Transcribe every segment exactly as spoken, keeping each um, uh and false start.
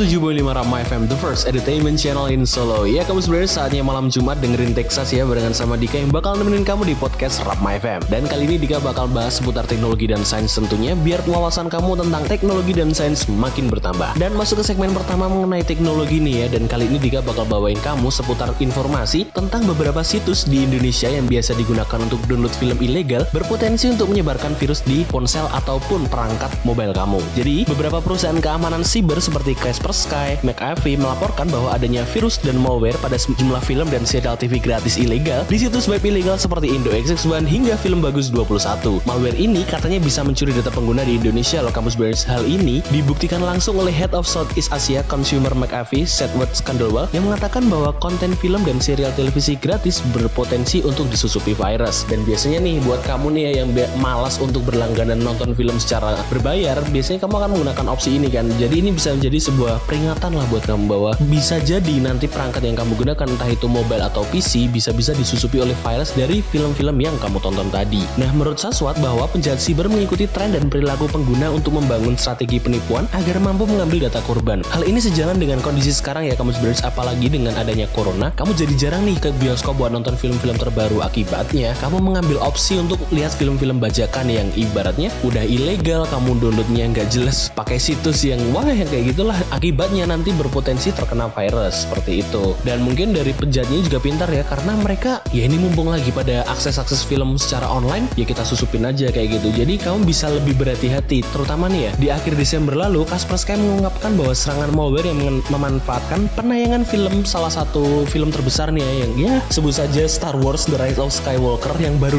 one oh seven koma five Rama F M, the first entertainment channel in Solo. Ya, kamu sebenarnya saatnya malam Jumat dengerin Teksas ya, barengan sama Dika yang bakal nemenin kamu di podcast Rama F M. Dan kali ini Dika bakal bahas seputar teknologi dan sains tentunya, biar wawasan kamu tentang teknologi dan sains makin bertambah. Dan masuk ke segmen pertama mengenai teknologi nih ya, dan kali ini Dika bakal bawain kamu seputar informasi tentang beberapa situs di Indonesia yang biasa digunakan untuk download film ilegal, berpotensi untuk menyebarkan virus di ponsel ataupun perangkat mobile kamu. Jadi, beberapa perusahaan keamanan siber seperti Kaspersky, McAfee melaporkan bahwa adanya virus dan malware pada sejumlah film dan serial T V gratis ilegal di situs web ilegal seperti Indoxx one hingga FilmBagus dua puluh satu. Malware ini katanya bisa mencuri data pengguna di Indonesia loh kamu sebenarnya. Hal ini dibuktikan langsung oleh Head of Southeast Asia Consumer McAfee, Edward Scandlewalk, yang mengatakan bahwa konten film dan serial televisi gratis berpotensi untuk disusupi virus. Dan biasanya nih buat kamu nih yang malas untuk berlangganan nonton film secara berbayar, biasanya kamu akan menggunakan opsi ini kan. Jadi ini bisa menjadi sebuah peringatan lah buat kamu bahwa bisa jadi nanti perangkat yang kamu gunakan entah itu mobile atau P C bisa-bisa disusupi oleh virus dari film-film yang kamu tonton tadi. Nah, menurut Saswat bahwa penjahat siber mengikuti tren dan perilaku pengguna untuk membangun strategi penipuan agar mampu mengambil data korban. Hal ini sejalan dengan kondisi sekarang ya kamu sebenarnya, apalagi dengan adanya corona, kamu jadi jarang nih ke bioskop buat nonton film-film terbaru. Akibatnya, kamu mengambil opsi untuk lihat film-film bajakan yang ibaratnya udah ilegal, kamu downloadnya nggak jelas pakai situs yang wah yang kayak gitulah. Akibatnya nanti berpotensi terkena virus seperti itu. Dan mungkin dari penjahatnya juga pintar ya, karena mereka ya ini mumpung lagi pada akses-akses film secara online, ya kita susupin aja kayak gitu. Jadi kamu bisa lebih berhati-hati, terutama nih ya di akhir Desember lalu Kaspersky mengungkapkan bahwa serangan malware yang memanfaatkan penayangan film salah satu film terbesar nih ya, yang ya sebut saja Star Wars The Rise of Skywalker yang baru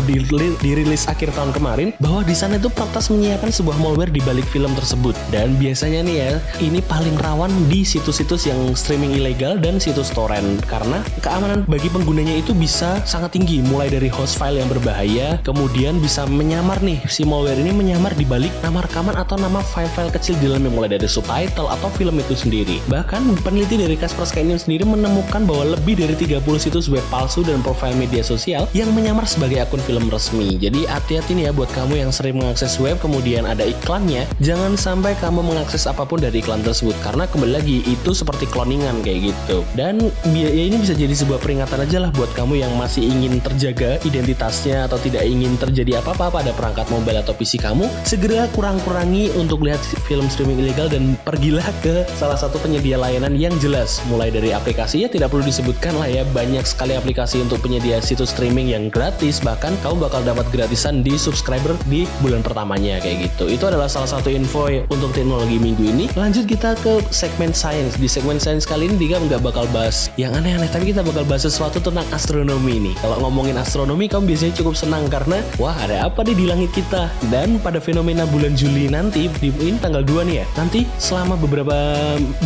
dirilis akhir tahun kemarin, bahwa di sana itu praktis menyiapkan sebuah malware di balik film tersebut. Dan biasanya nih ya ini paling rawan di situs-situs yang streaming ilegal dan situs torrent, karena keamanan bagi penggunanya itu bisa sangat tinggi, mulai dari host file yang berbahaya, kemudian bisa menyamar nih si malware ini menyamar di balik nama rekaman atau nama file-file kecil di dalamnya, mulai dari subtitle atau film itu sendiri. Bahkan peneliti dari Kaspersky sendiri menemukan bahwa lebih dari tiga puluh situs web palsu dan profil media sosial yang menyamar sebagai akun film resmi. Jadi hati-hati nih ya buat kamu yang sering mengakses web kemudian ada iklannya, jangan sampai kamu mengakses apapun dari iklan tersebut, karena kembali lagi itu seperti cloningan kayak gitu. Dan ya ini bisa jadi sebuah peringatan aja lah buat kamu yang masih ingin terjaga identitasnya atau tidak ingin terjadi apa-apa pada perangkat mobile atau P C kamu, segera kurang-kurangi untuk lihat film streaming ilegal dan pergilah ke salah satu penyedia layanan yang jelas, mulai dari aplikasi ya tidak perlu disebutkan lah ya, banyak sekali aplikasi untuk penyedia situs streaming yang gratis, bahkan kamu bakal dapat gratisan di subscriber di bulan pertamanya kayak gitu. Itu adalah salah satu info untuk teknologi minggu ini. Lanjut kita ke segmen sains. Di segmen sains kali ini Dika nggak bakal bahas yang aneh-aneh, tapi kita bakal bahas sesuatu tentang astronomi nih. Kalau ngomongin astronomi kamu biasanya cukup senang karena wah ada apa nih di langit kita. Dan pada fenomena bulan Juli nanti di tanggal dua nih ya, nanti selama beberapa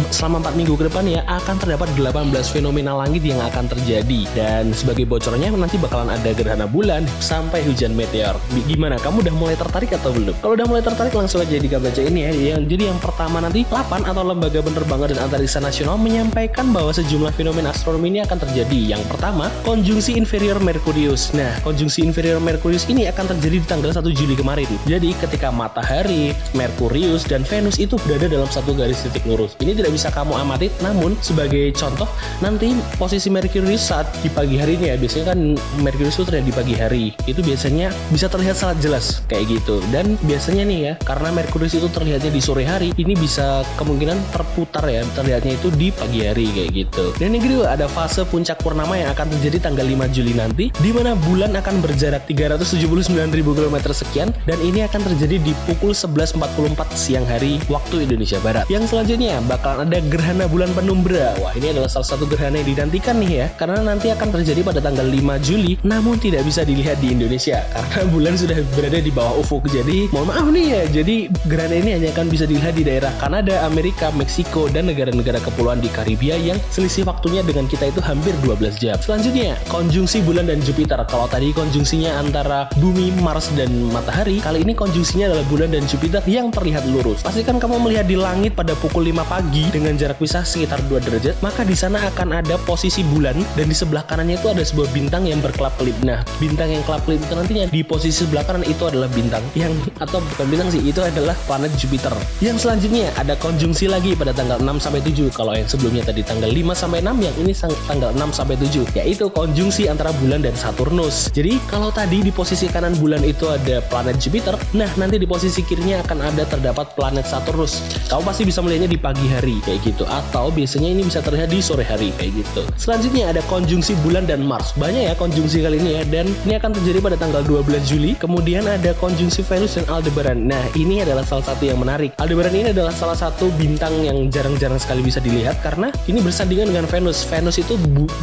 selama empat minggu ke depan ya akan terdapat delapan belas fenomena langit yang akan terjadi. Dan sebagai bocornya nanti bakalan ada gerhana bulan sampai hujan meteor. Gimana, kamu udah mulai tertarik atau belum? Kalau udah mulai tertarik langsung aja Dika bacain ya. Jadi yang pertama nanti LAPAN atau Lembaga Penerbangan dan Antariksa Nasional menyampaikan bahwa sejumlah fenomena astronomi ini akan terjadi. Yang pertama, konjungsi inferior Merkurius. Nah, konjungsi inferior Merkurius ini akan terjadi di tanggal satu Juli kemarin. Jadi, ketika matahari, Merkurius, dan Venus itu berada dalam satu garis titik lurus. Ini tidak bisa kamu amati, namun sebagai contoh, nanti posisi Merkurius saat di pagi harinya, biasanya kan Merkurius itu terjadi di pagi hari, itu biasanya bisa terlihat sangat jelas, kayak gitu. Dan biasanya nih ya, karena Merkurius itu terlihatnya di sore hari, ini bisa kemungkinan terputar ya, terlihatnya itu di pagi hari kayak gitu. Dan yang kedua ada fase puncak purnama yang akan terjadi tanggal lima Juli nanti, di mana bulan akan berjarak tiga ratus tujuh puluh sembilan ribu kilometer sekian, dan ini akan terjadi di pukul sebelas empat puluh empat siang hari waktu Indonesia Barat. Yang selanjutnya bakalan ada gerhana bulan penumbra. Wah, ini adalah salah satu gerhana yang dinantikan nih ya, karena nanti akan terjadi pada tanggal lima Juli, namun tidak bisa dilihat di Indonesia karena bulan sudah berada di bawah ufuk. Jadi mohon maaf nih ya, jadi gerhana ini hanya akan bisa dilihat di daerah Kanada, Amerika, Meksiko, dan negara-negara kepulauan di Karibia yang selisih waktunya dengan kita itu hampir dua belas jam. Selanjutnya, konjungsi bulan dan Jupiter. Kalau tadi konjungsinya antara bumi, Mars, dan matahari, kali ini konjungsinya adalah bulan dan Jupiter yang terlihat lurus. Pastikan kamu melihat di langit pada pukul lima pagi dengan jarak pisah sekitar dua derajat, maka di sana akan ada posisi bulan dan di sebelah kanannya itu ada sebuah bintang yang berkelap-kelip. Nah, bintang yang kelap-kelip itu nantinya di posisi sebelah kanan itu adalah bintang yang, atau bukan bintang sih, itu adalah planet Jupiter. Yang selanjutnya ada konjungsi lagi pada tanggal enam sampai tujuh. Kalau yang sebelumnya tadi tanggal lima sampai enam, yang ini tanggal enam sampai tujuh, yaitu konjungsi antara bulan dan Saturnus. Jadi kalau tadi di posisi kanan bulan itu ada planet Jupiter, nah nanti di posisi kirinya akan ada terdapat planet Saturnus. Kamu pasti bisa melihatnya di pagi hari kayak gitu, atau biasanya ini bisa terlihat di sore hari kayak gitu. Selanjutnya ada konjungsi bulan dan Mars. Banyak ya konjungsi kali ini ya, dan ini akan terjadi pada tanggal dua belas Juli. Kemudian ada konjungsi Venus dan Aldebaran. Nah ini adalah salah satu yang menarik. Aldebaran ini adalah salah satu bintang yang jarang-jarang sekali bisa dilihat karena ini bersandingan dengan Venus. Venus itu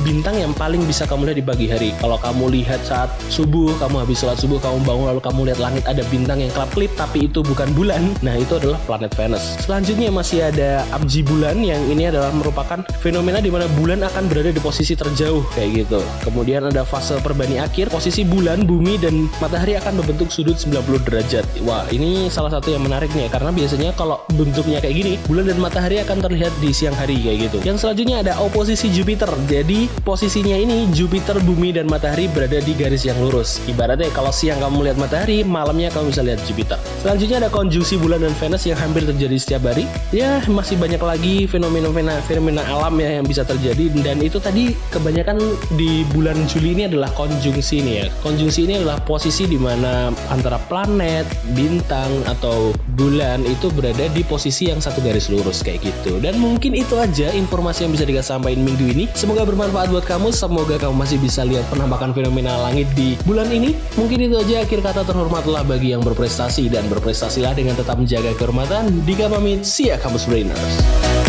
bintang yang paling bisa kamu lihat di pagi hari. Kalau kamu lihat saat subuh, kamu habis sholat subuh, kamu bangun lalu kamu lihat langit ada bintang yang kelap-kelip, tapi itu bukan bulan. Nah itu adalah planet Venus. Selanjutnya masih ada abji bulan, yang ini adalah merupakan fenomena di mana bulan akan berada di posisi terjauh kayak gitu. Kemudian ada fase perbani akhir, posisi bulan, bumi dan matahari akan membentuk sudut sembilan puluh derajat. Wah, ini salah satu yang menarik nih, karena biasanya kalau bentuknya kayak gini, bulan dan matahari akan terlihat di siang hari kayak gitu. Yang selanjutnya ada oposisi Jupiter. Jadi posisinya ini Jupiter, bumi dan matahari berada di garis yang lurus. Ibaratnya kalau siang kamu lihat matahari, malamnya kamu bisa lihat Jupiter. Selanjutnya ada konjungsi bulan dan Venus yang hampir terjadi setiap hari. Ya masih banyak lagi fenomena-fenomena fenomena alam ya yang bisa terjadi, dan itu tadi kebanyakan di bulan Juli ini adalah konjungsi ini ya. Konjungsi ini adalah posisi di mana antara planet, bintang atau bulan itu berada di posisi yang satu garis lurus kayak gitu. Dan mungkin itu aja informasi yang bisa dikasih sampaikan minggu ini. Semoga bermanfaat buat kamu. Semoga kamu masih bisa lihat penampakan fenomena langit di bulan ini. Mungkin itu aja. Akhir kata, terhormatlah bagi yang berprestasi dan berprestasilah dengan tetap menjaga kehormatan. Dika pamit, see ya, Kampus Brainers.